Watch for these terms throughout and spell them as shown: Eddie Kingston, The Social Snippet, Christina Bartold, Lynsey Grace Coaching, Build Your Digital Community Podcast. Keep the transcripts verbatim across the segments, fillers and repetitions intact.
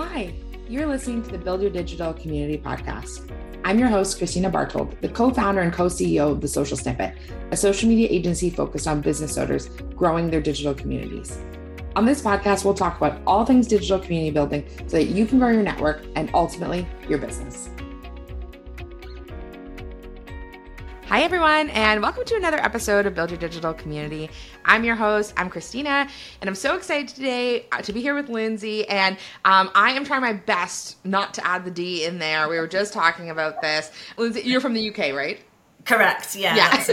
Hi, you're listening to the Build Your Digital Community Podcast. I'm your host, Christina Bartold, the co-founder and co-C E O of The Social Snippet, a social media agency focused on business owners growing their digital communities. On this podcast, we'll talk about all things digital community building so that you can grow your network and ultimately your business. Hi, everyone, and welcome to another episode of Build Your Digital Community. I'm your host, I'm Christina, and I'm so excited today to be here with Lynsey, and um, I am trying my best not to add the D in there. We were just talking about this. Lynsey, you're from the U K, right? Correct, yeah. yeah.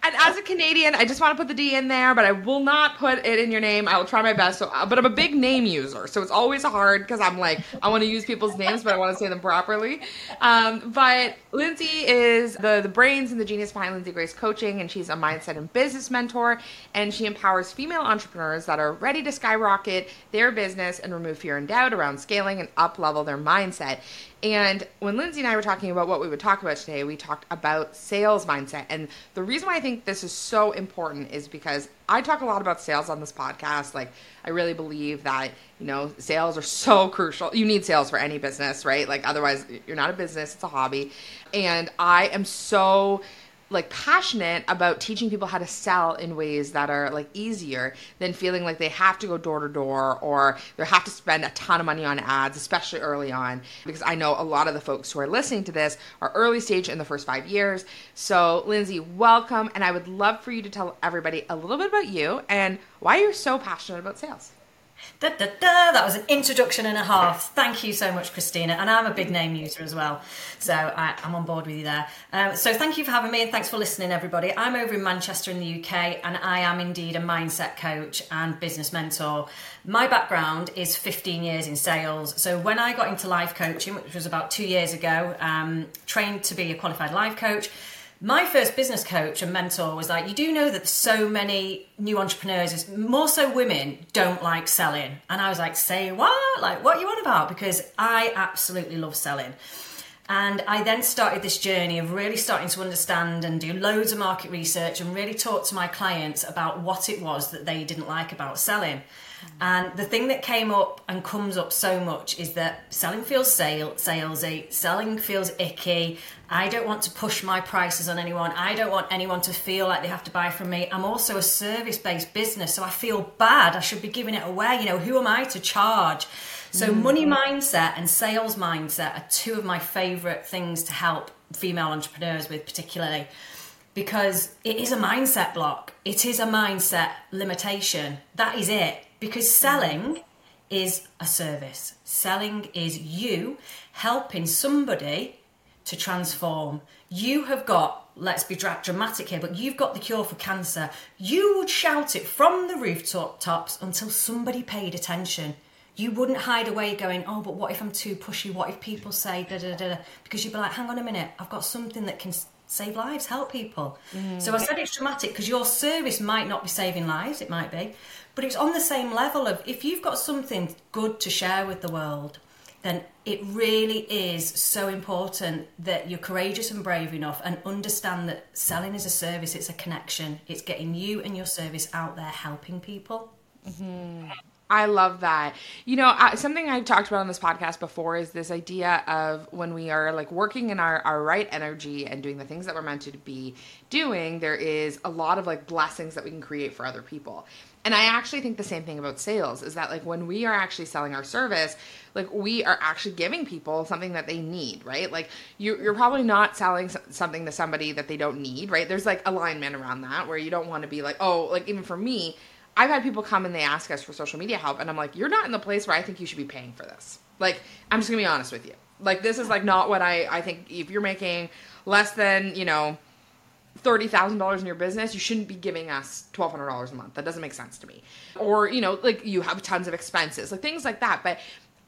And as a Canadian, I just want to put the D in there, but I will not put it in your name. I will try my best, so, but I'm a big name user, so it's always hard because I'm like, I want to use people's names, but I want to say them properly. Um, but Lynsey is the, the brains and the genius behind Lynsey Grace Coaching, and she's a mindset and business mentor, and she empowers female entrepreneurs that are ready to skyrocket their business and remove fear and doubt around scaling and up-level their mindset. And when Lynsey and I were talking about what we would talk about today, we talked about sales mindset. And the reason why I think this is so important is because I talk a lot about sales on this podcast. Like, I really believe that, you know, sales are so crucial. You need sales for any business, right? Like, otherwise you're not a business, it's a hobby. And I am so like passionate about teaching people how to sell in ways that are like easier than feeling like they have to go door to door or they have to spend a ton of money on ads, especially early on, because I know a lot of the folks who are listening to this are early stage in the first five years. So Lynsey, welcome. And I would love for you to tell everybody a little bit about you and why you're so passionate about sales. Da, da, da. That was an introduction and a half. Thank you so much, Christina. And I'm a big name user as well, so I, I'm on board with you there. Um, so thank you for having me and thanks for listening, everybody. I'm over in Manchester in the U K and I am indeed a mindset coach and business mentor. My background is fifteen years in sales. So when I got into life coaching, which was about two years ago, um, trained to be a qualified life coach, my first business coach and mentor was like, you do know that so many new entrepreneurs, more so women, don't like selling. And I was like, say what? Like, what are you on about? Because I absolutely love selling. And I then started this journey of really starting to understand and do loads of market research and really talk to my clients about what it was that they didn't like about selling. And the thing that came up and comes up so much is that selling feels sale, salesy, selling feels icky. I don't want to push my prices on anyone. I don't want anyone to feel like they have to buy from me. I'm also a service-based business, so I feel bad. I should be giving it away. You know, who am I to charge? So mm. money mindset and sales mindset are two of my favourite things to help female entrepreneurs with particularly, because it is a mindset block. It is a mindset limitation. That is it. Because selling is a service. Selling is you helping somebody to transform. You have got, let's be dramatic here, but you've got the cure for cancer. You would shout it from the rooftops until somebody paid attention. You wouldn't hide away going, oh, but what if I'm too pushy? What if people say da da da da? Because you'd be like, hang on a minute, I've got something that can save lives, help people. Mm. So I said it's dramatic because your service might not be saving lives, it might be. But it's on the same level of if you've got something good to share with the world, then it really is so important that you're courageous and brave enough and understand that selling is a service, it's a connection. It's getting you and your service out there helping people. Mm-hmm. I love that. You know, uh, something I've talked about on this podcast before is this idea of when we are like working in our, our right energy and doing the things that we're meant to be doing, there is a lot of like blessings that we can create for other people. And I actually think the same thing about sales is that like when we are actually selling our service, like we are actually giving people something that they need, right? Like you, you're probably not selling something to somebody that they don't need, right? There's like alignment around that where you don't want to be like, oh, like even for me, I've had people come and they ask us for social media help and I'm like, you're not in the place where I think you should be paying for this. Like, I'm just gonna be honest with you. Like, this is like not what I, I think if you're making less than, you know, thirty thousand dollars in your business, you shouldn't be giving us twelve hundred dollars a month. That doesn't make sense to me. Or, you know, like you have tons of expenses, like things like that. But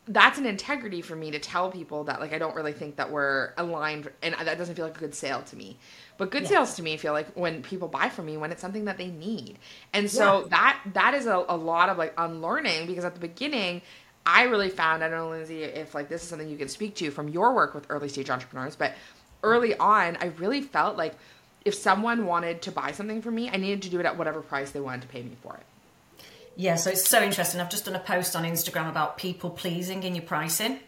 that's an integrity for me to tell people that like, I don't really think that we're aligned and that doesn't feel like a good sale to me. But good yeah. sales to me feel like when people buy from me, when it's something that they need. And so yeah. that, that is a, a lot of like unlearning, because at the beginning I really found, I don't know, Lynsey, if like this is something you can speak to from your work with early stage entrepreneurs, but early on, I really felt like if someone wanted to buy something from me, I needed to do it at whatever price they wanted to pay me for it. Yeah, so it's so interesting. I've just done a post on Instagram about people pleasing in your pricing.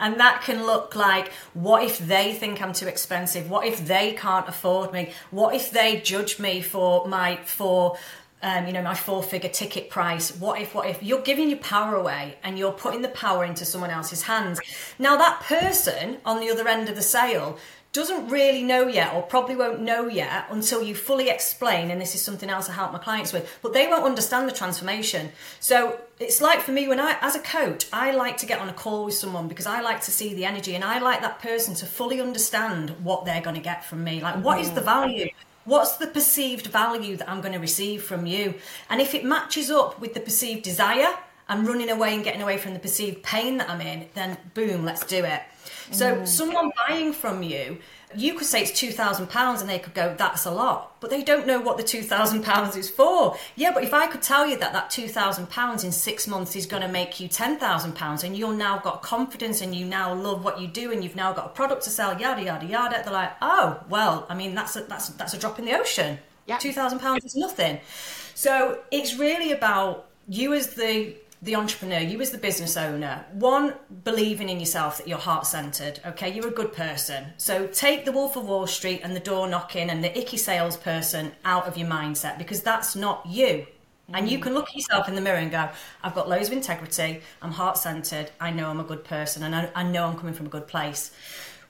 And that can look like, what if they think I'm too expensive? What if they can't afford me? What if they judge me for my for um, you know, my four-figure ticket price? What if, what if? You're giving your power away and you're putting the power into someone else's hands. Now that person on the other end of the sale doesn't really know yet, or probably won't know yet until you fully explain, and this is something else I help my clients with, but they won't understand the transformation. So it's like for me, when I, as a coach, I like to get on a call with someone because I like to see the energy and I like that person to fully understand what they're going to get from me. Like, what is the value? What's the perceived value that I'm going to receive from you? And if it matches up with the perceived desire, I'm running away and getting away from the perceived pain that I'm in, then boom, let's do it. So mm. someone buying from you, you could say it's two thousand pounds and they could go, that's a lot, but they don't know what the two thousand pounds is for. Yeah, but if I could tell you that that two thousand pounds in six months is going to make you ten thousand pounds and you've now got confidence and you now love what you do and you've now got a product to sell, yada, yada, yada, they're like, oh, well, I mean, that's a, that's, that's a drop in the ocean. Yeah. two thousand pounds is nothing. So it's really about you as the... the entrepreneur, you as the business owner, one, believing in yourself that you're heart-centered, okay? You're a good person. So take the Wolf of Wall Street and the door knocking and the icky salesperson out of your mindset, because that's not you. And you can look at yourself in the mirror and go, I've got loads of integrity, I'm heart-centered, I know I'm a good person, and I, I know I'm coming from a good place.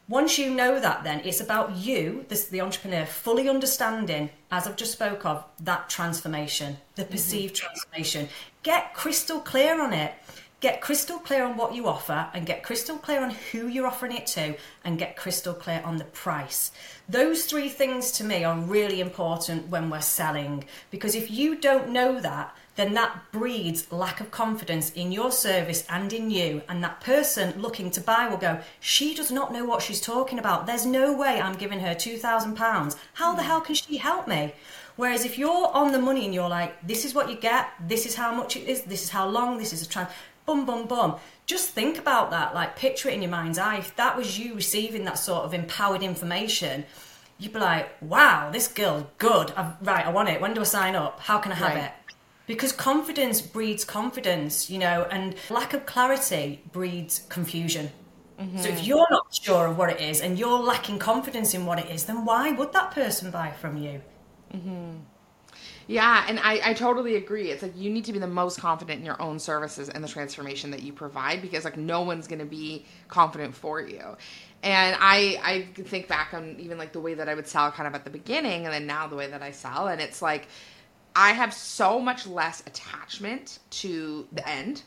Once you know that, then it's about you, this, the entrepreneur, fully understanding, as I've just spoke of, that transformation, the perceived mm-hmm. transformation. Get crystal clear on it. Get crystal clear on what you offer, and get crystal clear on who you're offering it to, and get crystal clear on the price. Those three things to me are really important when we're selling, because if you don't know that, then that breeds lack of confidence in your service and in you. And that person looking to buy will go, she does not know what she's talking about. There's no way I'm giving her two thousand pounds. How the hell can she help me? Whereas if you're on the money and you're like, this is what you get, this is how much it is, this is how long, this is a trans, bum, bum, bum. Just think about that, like picture it in your mind's eye. If that was you receiving that sort of empowered information, you'd be like, wow, this girl's good. I've, right, I want it. When do I sign up? How can I have right. it? Because confidence breeds confidence, you know, and lack of clarity breeds confusion. Mm-hmm. So if you're not sure of what it is and you're lacking confidence in what it is, then why would that person buy from you? Mm-hmm. Yeah, and I, I totally agree. It's like you need to be the most confident in your own services and the transformation that you provide, because like no one's going to be confident for you. And I, I think back on even like the way that I would sell kind of at the beginning and then now the way that I sell, and it's like, I have so much less attachment to the end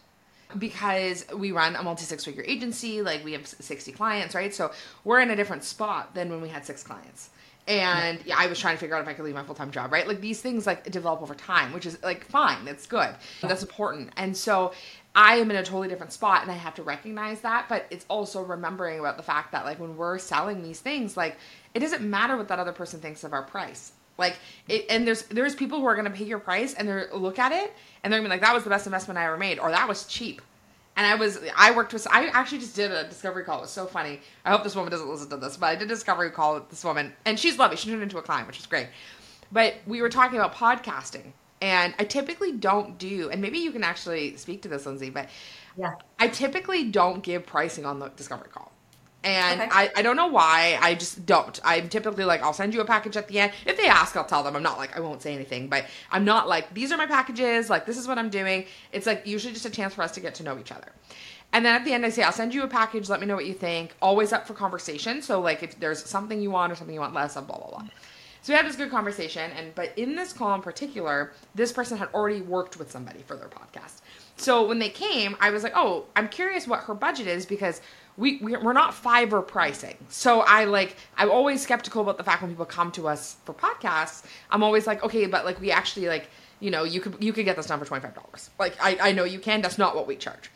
because we run a multi six figure agency. Like we have sixty clients, right? So we're in a different spot than when we had six clients. And yeah, I was trying to figure out if I could leave my full-time job, right? Like these things like develop over time, which is like, fine, that's good. That's important. And so I am in a totally different spot and I have to recognize that, but it's also remembering about the fact that like when we're selling these things, like it doesn't matter what that other person thinks of our price. Like, it, and there's there's people who are going to pay your price and they're look at it and they're going to be like, that was the best investment I ever made, or that was cheap. And I was, I worked with, I actually just did a discovery call. It was so funny. I hope this woman doesn't listen to this, but I did a discovery call with this woman and she's lovely. She turned into a client, which was great. But we were talking about podcasting, and I typically don't do, and maybe you can actually speak to this, Lynsey, but yeah, I typically don't give pricing on the discovery call. And okay. I, I don't know why. I just don't. I'm typically like, I'll send you a package at the end. If they ask, I'll tell them. I'm not like, I won't say anything, but I'm not like, these are my packages. Like, this is what I'm doing. It's like usually just a chance for us to get to know each other. And then at the end, I say, I'll send you a package. Let me know what you think. Always up for conversation. So like if there's something you want or something you want less of, blah, blah, blah. So we had this good conversation. And, but in this call in particular, this person had already worked with somebody for their podcast. So when they came, I was like, oh, I'm curious what her budget is, because We, we, we're not Fiverr pricing. So I like, I'm always skeptical about the fact when people come to us for podcasts, I'm always like, okay, but like we actually like, you know, you could, you could get this done for twenty-five dollars. Like I, I know you can, that's not what we charge.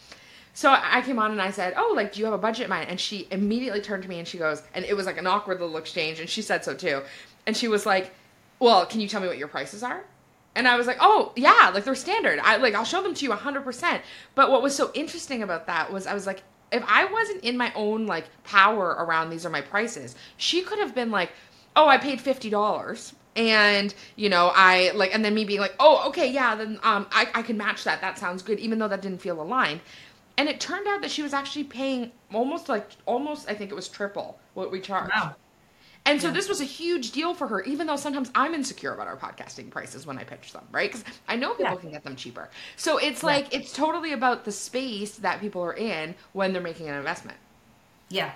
So I came on and I said, oh, like, do you have a budget in mind? And she immediately turned to me and she goes, and it was like an awkward little exchange. And she said so too. And she was like, well, can you tell me what your prices are? And I was like, oh yeah, like they're standard. I like, I'll show them to you a hundred percent. But what was so interesting about that was I was like, if I wasn't in my own like power around these are my prices, she could have been like, oh, I paid fifty dollars And, you know, I like, and then me being like, oh, okay, yeah, then um, I, I can match that. That sounds good, even though that didn't feel aligned. And it turned out that she was actually paying almost like, almost, I think it was triple what we charged. Wow. And so yeah. This was a huge deal for her, even though sometimes I'm insecure about our podcasting prices when I pitch them, right? Because I know people yeah. can get them cheaper. So it's yeah. like, it's totally about the space that people are in when they're making an investment. Yeah.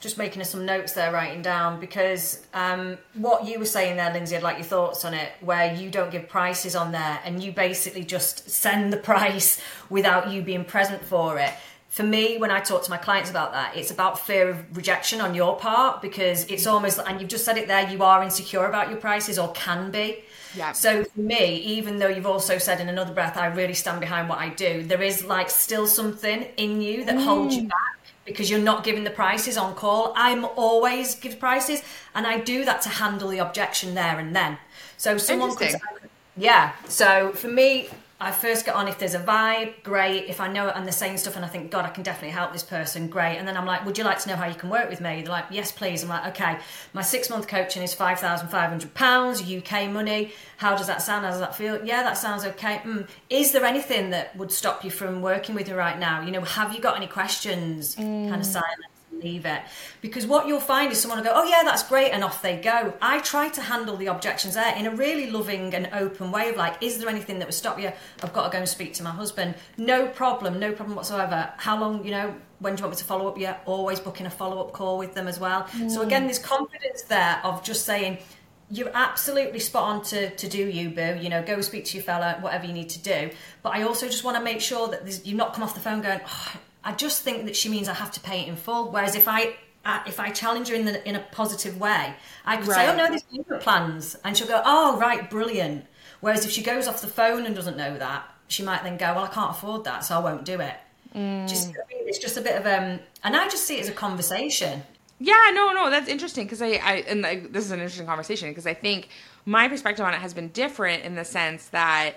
Just making us some notes there, writing down, because um, what you were saying there, Lynsey, I'd like your thoughts on it, where you don't give prices on there and you basically just send the price without you being present for it. For me, when I talk to my clients about that, it's about fear of rejection on your part, because it's almost, and you've just said it there, you are insecure about your prices, or can be. Yeah. So for me, even though you've also said in another breath, I really stand behind what I do, there is like still something in you that mm. holds you back, because you're not giving the prices on call. I'm always give prices, and I do that to handle the objection there and then. So someone comes out, yeah. So for me, I first get on if there's a vibe, great. If I know it and they're saying stuff and I think, God, I can definitely help this person, great. And then I'm like, would you like to know how you can work with me? They're like, yes, please. I'm like, okay, my six month coaching is five thousand five hundred pounds, U K money. How does that sound? How does that feel? Yeah, that sounds okay. Mm. Is there anything that would stop you from working with me right now? You know, have you got any questions? Mm. Kind of silence. Leave it, because what you'll find is someone will go, oh yeah, that's great, and off they go. I try to handle the objections there in a really loving and open way of like, is there anything that would stop you? I've got to go and speak to my husband. No problem, no problem whatsoever. How long, you know, when do you want me to follow up? Yeah, always booking a follow-up call with them as well. Mm. So again, there's confidence there of just saying, you're absolutely spot on to, to do you, boo. You know, go speak to your fella, whatever you need to do. But I also just want to make sure that you've not come off the phone going, oh, I just think that she means I have to pay it in full. Whereas if I if I challenge her in the, in a positive way, I could right. say, oh no, there's different plans, and she'll go, oh right, brilliant. Whereas if she goes off the phone and doesn't know that, she might then go, well, I can't afford that, so I won't do it. Mm. Just it's just a bit of um, and I just see it as a conversation. Yeah, no, no, that's interesting, because I, I and I, this is an interesting conversation, because I think my perspective on it has been different in the sense that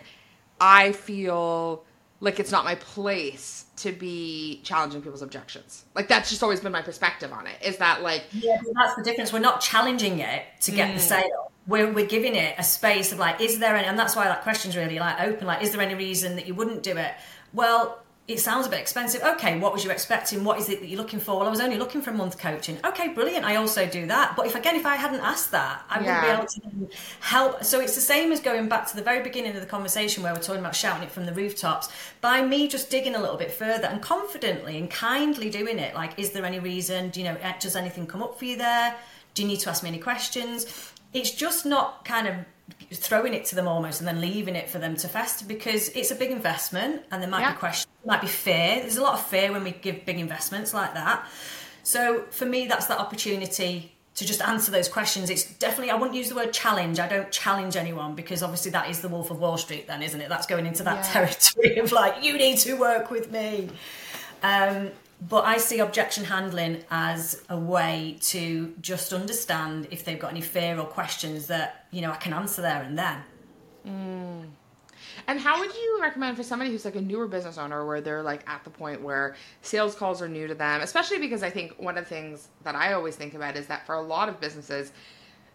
I feel like it's not my place to be challenging people's objections. Like, that's just always been my perspective on it, is that like... Yeah, that's the difference. We're not challenging it to get mm. the sale. We're, we're giving it a space of like, is there any... And that's why that question's really like open. Like, is there any reason that you wouldn't do it? Well, it sounds a bit expensive. Okay, what was you expecting? What is it that you're looking for? Well, I was only looking for a month coaching. Okay, brilliant. I also do that. But if again, if I hadn't asked that, I yeah. wouldn't be able to help. So it's the same as going back to the very beginning of the conversation where we're talking about shouting it from the rooftops. By me just digging a little bit further and confidently and kindly doing it, like, is there any reason? Do you know, does anything come up for you there? Do you need to ask me any questions? It's just not kind of throwing it to them almost and then leaving it for them to fester, because it's a big investment and there might yeah. be questions, there might be fear. There's a lot of fear when we give big investments like that. So for me, that's that opportunity to just answer those questions. It's definitely, I wouldn't use the word challenge. I don't challenge anyone, because obviously that is the Wolf of Wall Street then, isn't it? That's going into that yeah. territory of like, you need to work with me. Um, But I see objection handling as a way to just understand if they've got any fear or questions that, you know, I can answer there and then. Mm. And how would you recommend for somebody who's like a newer business owner, where they're like at the point where sales calls are new to them, especially because I think one of the things that I always think about is that for a lot of businesses,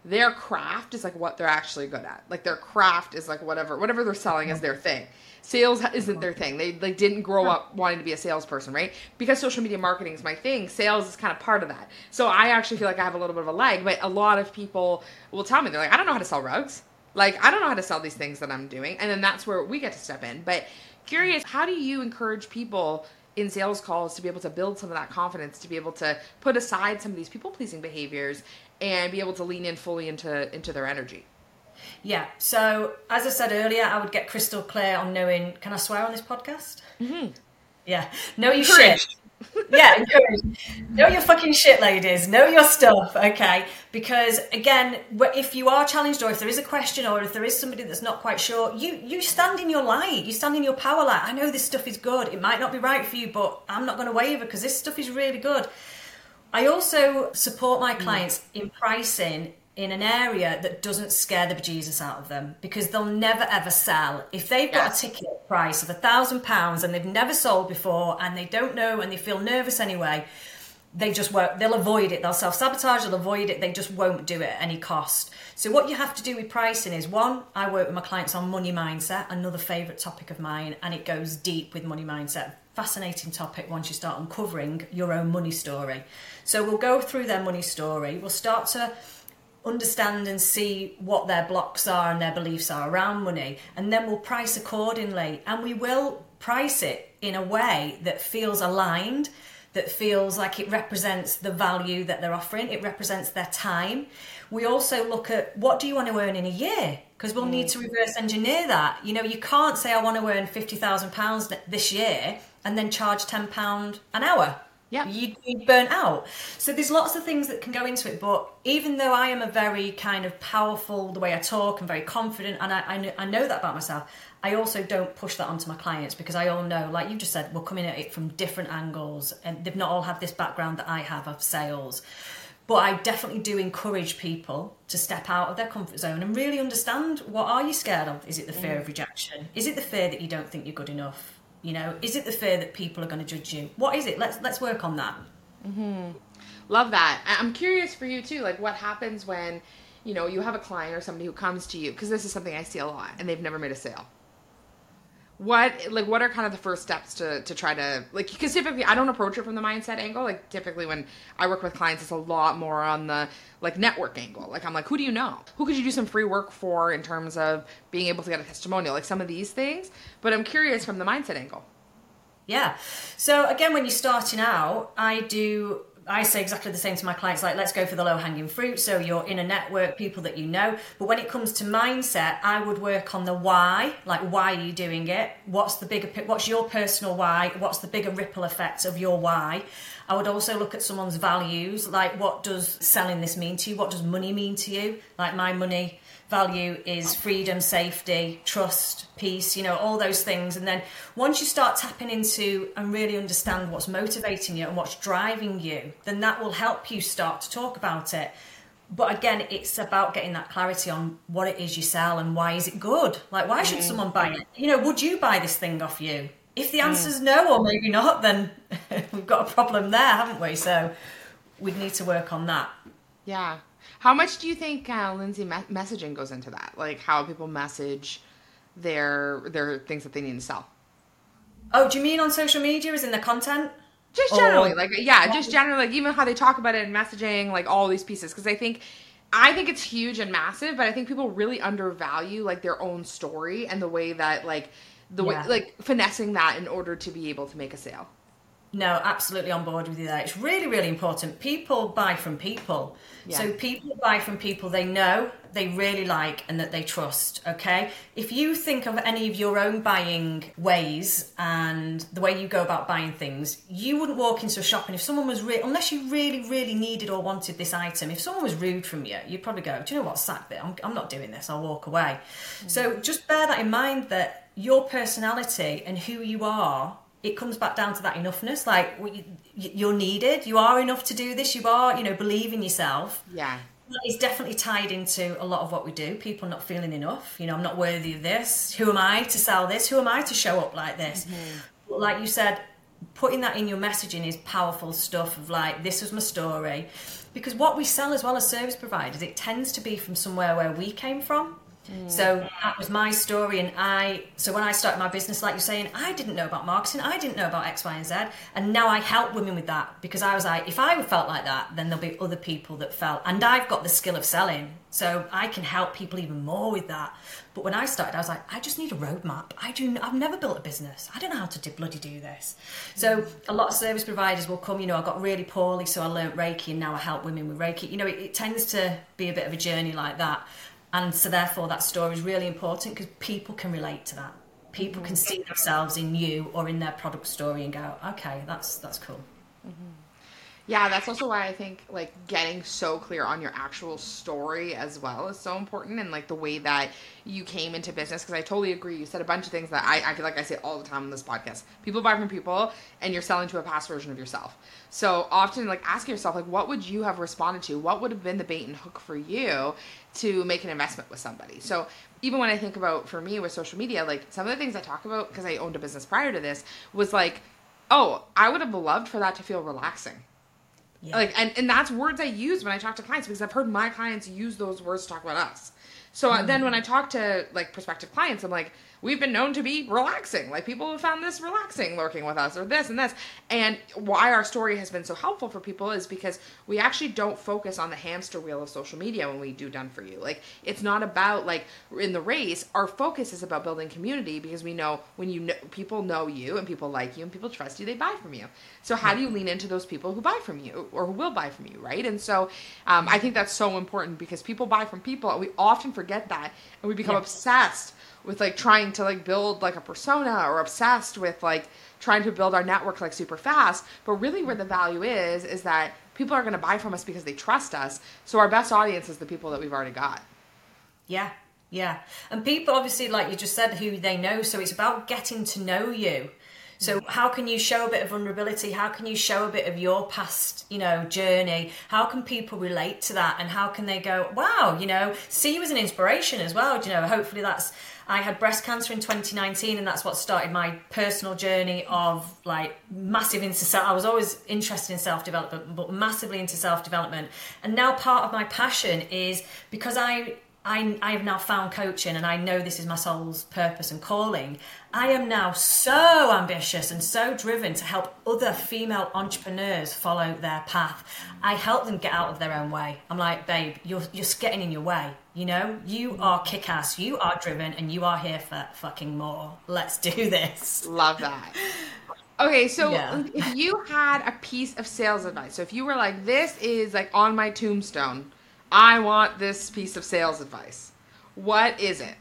their craft is like what they're actually good at. Like their craft is like whatever, whatever they're selling is their thing. Sales isn't their thing. They like didn't grow up wanting to be a salesperson, right? Because social media marketing is my thing, sales is kind of part of that. So I actually feel like I have a little bit of a leg, but a lot of people will tell me, they're like, I don't know how to sell rugs. Like, I don't know how to sell these things that I'm doing. And then that's where we get to step in. But curious, how do you encourage people in sales calls to be able to build some of that confidence, to be able to put aside some of these people-pleasing behaviors and be able to lean in fully into, into their energy? Yeah, so as I said earlier, I would get crystal clear on knowing, can I swear on this podcast? Mm-hmm. Yeah. Know your shit. Yeah, encouraged. Know your fucking shit, ladies. Know your stuff, okay? Because, again, if you are challenged, or if there is a question, or if there is somebody that's not quite sure, you, you stand in your light. You stand in your power light. I know this stuff is good. It might not be right for you, but I'm not going to waver because this stuff is really good. I also support my clients in pricing in an area that doesn't scare the bejesus out of them, because they'll never ever sell. If they've got yes. a ticket price of a thousand pounds and they've never sold before and they don't know and they feel nervous anyway, they just won't, they'll avoid it, they'll self-sabotage, they'll avoid it, they just won't do it at any cost. So what you have to do with pricing is, one, I work with my clients on money mindset, another favourite topic of mine, and it goes deep with money mindset. Fascinating topic once you start uncovering your own money story. So we'll go through their money story, we'll start to understand and see what their blocks are and their beliefs are around money, and then we'll price accordingly, and we will price it in a way that feels aligned, that feels like it represents the value that they're offering, it represents their time. We also look at, what do you want to earn in a year? Because we'll need to reverse engineer that. You know, you can't say I want to earn fifty thousand pounds this year and then charge ten pounds an hour. Yeah, you'd be burnt out. So there's lots of things that can go into it, but even though I am a very kind of powerful, the way I talk, and very confident, and I, I, know, I know that about myself, I also don't push that onto my clients, because I all know, like you just said, we're coming at it from different angles, and they've not all had this background that I have of sales. But I definitely do encourage people to step out of their comfort zone and really understand, what are you scared of? Is it the fear of rejection? Is it the fear that you don't think you're good enough? You know, is it the fear that people are going to judge you? What is it? Let's let's work on that. Mm-hmm. Love that. I'm curious for you too, like, what happens when, you know, you have a client or somebody who comes to you, because this is something I see a lot, and they've never made a sale. What, like, what are kind of the first steps to, to try to, like, because typically I don't approach it from the mindset angle. Like, typically when I work with clients, it's a lot more on the, like, network angle. Like, I'm like, who do you know? Who could you do some free work for in terms of being able to get a testimonial? Like, some of these things. But I'm curious from the mindset angle. Yeah. So, again, when you're starting out, I do... I say exactly the same to my clients, like, let's go for the low-hanging fruit. So you're in a network, people that you know. But when it comes to mindset, I would work on the why, like, why are you doing it? What's the bigger, what's your personal why? What's the bigger ripple effect of your why? I would also look at someone's values, like, what does selling this mean to you? What does money mean to you? Like, my money value is freedom, safety, trust, peace, you know, all those things. And then once you start tapping into and really understand what's motivating you and what's driving you, then that will help you start to talk about it. But again, it's about getting that clarity on what it is you sell and why is it good? Like, why should someone buy it? You know, would you buy this thing off you? If the answer's no, or maybe not, then we've got a problem there, haven't we? So we'd need to work on that. Yeah. How much do you think, uh, Lynsey, me- messaging goes into that? Like, how people message their their things that they need to sell? Oh, do you mean on social media, as in the content? Just generally, or, like, yeah, just generally, like, even how they talk about it and messaging, like, all these pieces. Because I think, I think it's huge and massive, but I think people really undervalue, like, their own story and the way that, like, the yeah. way, like, finessing that in order to be able to make a sale. No, absolutely on board with you there. It's really, really important. People buy from people. Yeah. So people buy from people they know, they really like, and that they trust, okay? If you think of any of your own buying ways and the way you go about buying things, you wouldn't walk into a shop, and if someone was, re- unless you really, really needed or wanted this item, if someone was rude from you, you'd probably go, do you know what, sack that, I'm, I'm not doing this, I'll walk away. Mm-hmm. So just bear that in mind, that your personality and who you are, it comes back down to that enoughness, like, you're needed, you are enough to do this, you are, you know, believe in yourself. Yeah. It's definitely tied into a lot of what we do, people not feeling enough, you know, I'm not worthy of this, who am I to sell this, who am I to show up like this? Mm-hmm. But like you said, putting that in your messaging is powerful stuff of, like, this was my story. Because what we sell as well as service providers, it tends to be from somewhere where we came from. So that was my story, and I, so when I started my business, like you're saying, I didn't know about marketing, I didn't know about X, Y, and Z, and now I help women with that, because I was like, if I felt like that, then there'll be other people that felt, and I've got the skill of selling, so I can help people even more with that. But when I started, I was like, I just need a roadmap, I do, I've never built a business, I don't know how to do, bloody do this. So a lot of service providers will come, you know, I got really poorly, so I learnt Reiki, and now I help women with Reiki, you know, it, it tends to be a bit of a journey like that. And so therefore that story is really important, because people can relate to that. People can see themselves in you or in their product story and go, okay, that's that's cool. Mm-hmm. Yeah, that's also why I think, like, getting so clear on your actual story as well is so important, and, like, the way that you came into business, because I totally agree. You said a bunch of things that I, I feel like I say all the time on this podcast. People buy from people, and you're selling to a past version of yourself. So often, like, ask yourself, like, what would you have responded to? What would have been the bait and hook for you to make an investment with somebody? So even when I think about, for me, with social media, like, some of the things I talk about, because I owned a business prior to this, was like, oh, I would have loved for that to feel relaxing. Yeah. Like, and, and that's words I use when I talk to clients because I've heard my clients use those words to talk about us. So mm-hmm. then when I talk to like prospective clients, I'm like, we've been known to be relaxing. Like people have found this relaxing working with us or this and this. And why our story has been so helpful for people is because we actually don't focus on the hamster wheel of social media when we do Done For You. Like it's not about like in the race, our focus is about building community because we know when you know, people know you and people like you and people trust you, they buy from you. So how do you lean into those people who buy from you or who will buy from you, right? And so um, I think that's so important because people buy from people and we often forget that and we become yeah. obsessed with like trying to like build like a persona or obsessed with like trying to build our network like super fast. But really where the value is, is that people are going to buy from us because they trust us. So our best audience is the people that we've already got. Yeah. Yeah. And people obviously, like you just said, who they know. So it's about getting to know you. So how can you show a bit of vulnerability? How can you show a bit of your past, you know, journey? How can people relate to that? And how can they go, wow, you know, see you as an inspiration as well. You know, hopefully that's, I had breast cancer in twenty nineteen and that's what started my personal journey of like massive into self. I was always interested in self-development, but massively into self-development. And now part of my passion is because I, I, I have now found coaching and I know this is my soul's purpose and calling. I am now so ambitious and so driven to help other female entrepreneurs follow their path. I help them get out of their own way. I'm like, babe, you're you're getting in your way. You know, you are kick-ass, you are driven, and you are here for fucking more. Let's do this. Love that. Okay, so yeah. If you had a piece of sales advice, so if you were like, this is like on my tombstone, I want this piece of sales advice. What is it?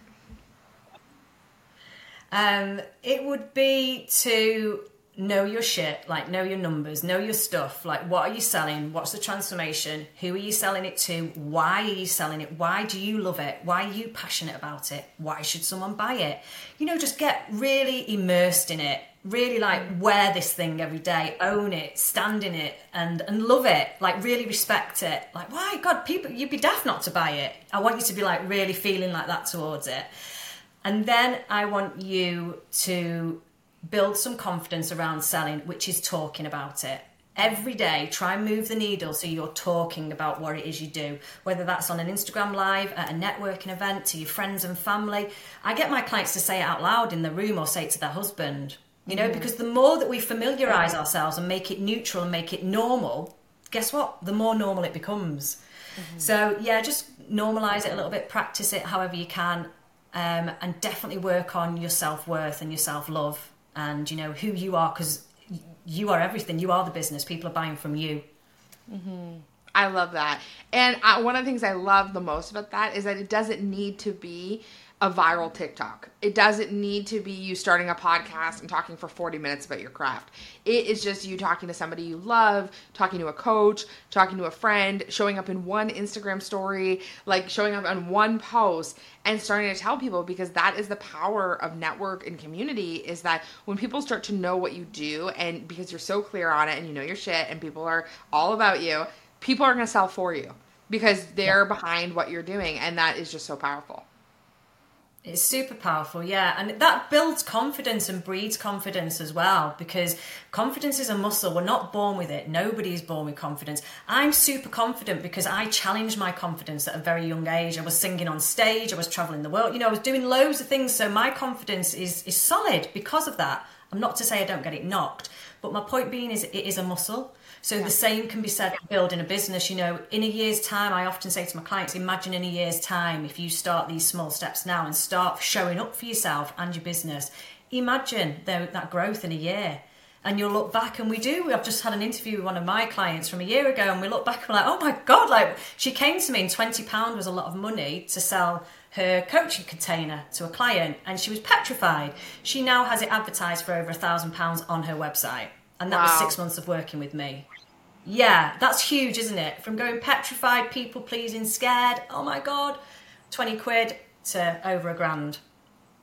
Um, it would be to know your shit, like know your numbers, know your stuff. Like what are you selling? What's the transformation? Who are you selling it to? Why are you selling it? Why do you love it? Why are you passionate about it? Why should someone buy it? You know, just get really immersed in it. Really like wear this thing every day, own it, stand in it and, and love it. Like really respect it. Like, why God, people, you'd be daft not to buy it. I want you to be like really feeling like that towards it. And then I want you to build some confidence around selling, which is talking about it. Every day, try and move the needle so you're talking about what it is you do, whether that's on an Instagram live, at a networking event, to your friends and family. I get my clients to say it out loud in the room or say it to their husband, you know, mm. because the more that we familiarize ourselves and make it neutral and make it normal, guess what? The more normal it becomes. Mm-hmm. So yeah, just normalize it a little bit, practice it however you can. Um, and definitely work on your self-worth and your self-love and, you know, who you are, because you are everything. You are the business. People are buying from you. Mm-hmm. I love that. And I, one of the things I love the most about that is that it doesn't need to be a viral TikTok. It doesn't need to be you starting a podcast and talking for forty minutes about your craft. It is just you talking to somebody you love, talking to a coach, talking to a friend, showing up in one Instagram story, like showing up on one post and starting to tell people, because that is the power of network and community, is that when people start to know what you do and because you're so clear on it and you know your shit and people are all about you, people are going to sell for you because they're behind what you're doing. And that is just so powerful. It's super powerful, yeah. And that builds confidence and breeds confidence as well, because confidence is a muscle. We're not born with it. Nobody's born with confidence. I'm super confident because I challenged my confidence at a very young age. I was singing on stage. I was traveling the world. You know, I was doing loads of things. So my confidence is, is solid because of that. I'm not to say I don't get it knocked, but my point being is it is a muscle. So yeah. The same can be said for building a business. You know, in a year's time, I often say to my clients, imagine in a year's time, if you start these small steps now and start showing up for yourself and your business, imagine the, that growth in a year. And you'll look back, and we do. I've just had an interview with one of my clients from a year ago, and we look back and we're like, oh my God, like she came to me and twenty pounds was a lot of money to sell her coaching container to a client, and she was petrified. She now has it advertised for over one thousand pounds on her website. And that wow. was six months of working with me. Yeah, that's huge, isn't it? From going petrified, people pleasing, scared, oh my God, twenty quid to over a grand.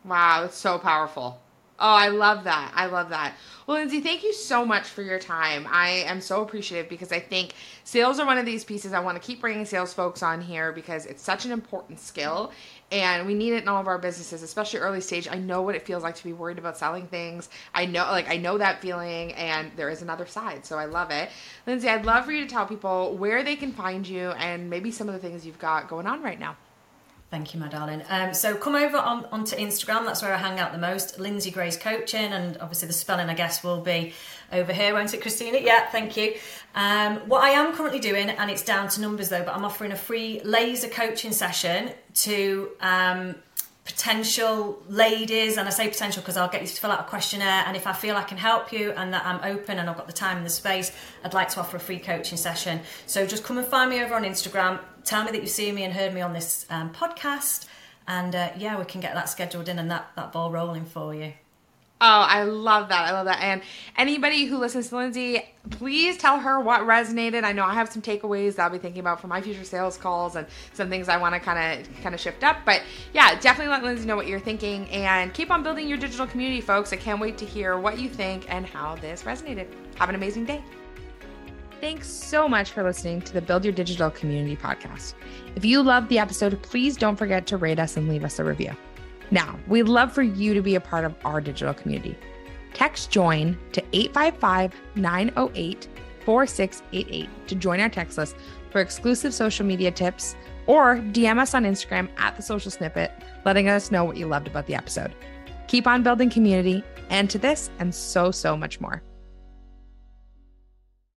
Wow, it's so powerful. Oh, I love that. I love that. Well, Lynsey, thank you so much for your time. I am so appreciative because I think sales are one of these pieces. I want to keep bringing sales folks on here because it's such an important skill. And we need it in all of our businesses, especially early stage. I know what it feels like to be worried about selling things. I know, like, I know that feeling, and there is another side. So I love it. Lynsey, I'd love for you to tell people where they can find you and maybe some of the things you've got going on right now. Thank you, my darling. Um, so come over on, onto Instagram. That's where I hang out the most. Lynsey Grace Coaching. And obviously the spelling, I guess, will be over here, won't it, Christina? Yeah, thank you. Um, what I am currently doing, and it's down to numbers though, but I'm offering a free laser coaching session to um, potential ladies. And I say potential because I'll get you to fill out a questionnaire. And if I feel I can help you and that I'm open and I've got the time and the space, I'd like to offer a free coaching session. So just come and find me over on Instagram. Tell me that you've seen me and heard me on this um, podcast. And uh, yeah, we can get that scheduled in and that, that ball rolling for you. Oh, I love that. I love that. And anybody who listens to Lynsey, please tell her what resonated. I know I have some takeaways that I'll be thinking about for my future sales calls and some things I want to kind of kind of shift up. But yeah, definitely let Lynsey know what you're thinking and keep on building your digital community, folks. I can't wait to hear what you think and how this resonated. Have an amazing day. Thanks so much for listening to the Build Your Digital Community podcast. If you loved the episode, please don't forget to rate us and leave us a review. Now, we'd love for you to be a part of our digital community. Text JOIN to eight five five, nine zero eight, four six eight eight to join our text list for exclusive social media tips, or D M us on Instagram at The Social Snippet, letting us know what you loved about the episode. Keep on building community, and to this and so, so much more.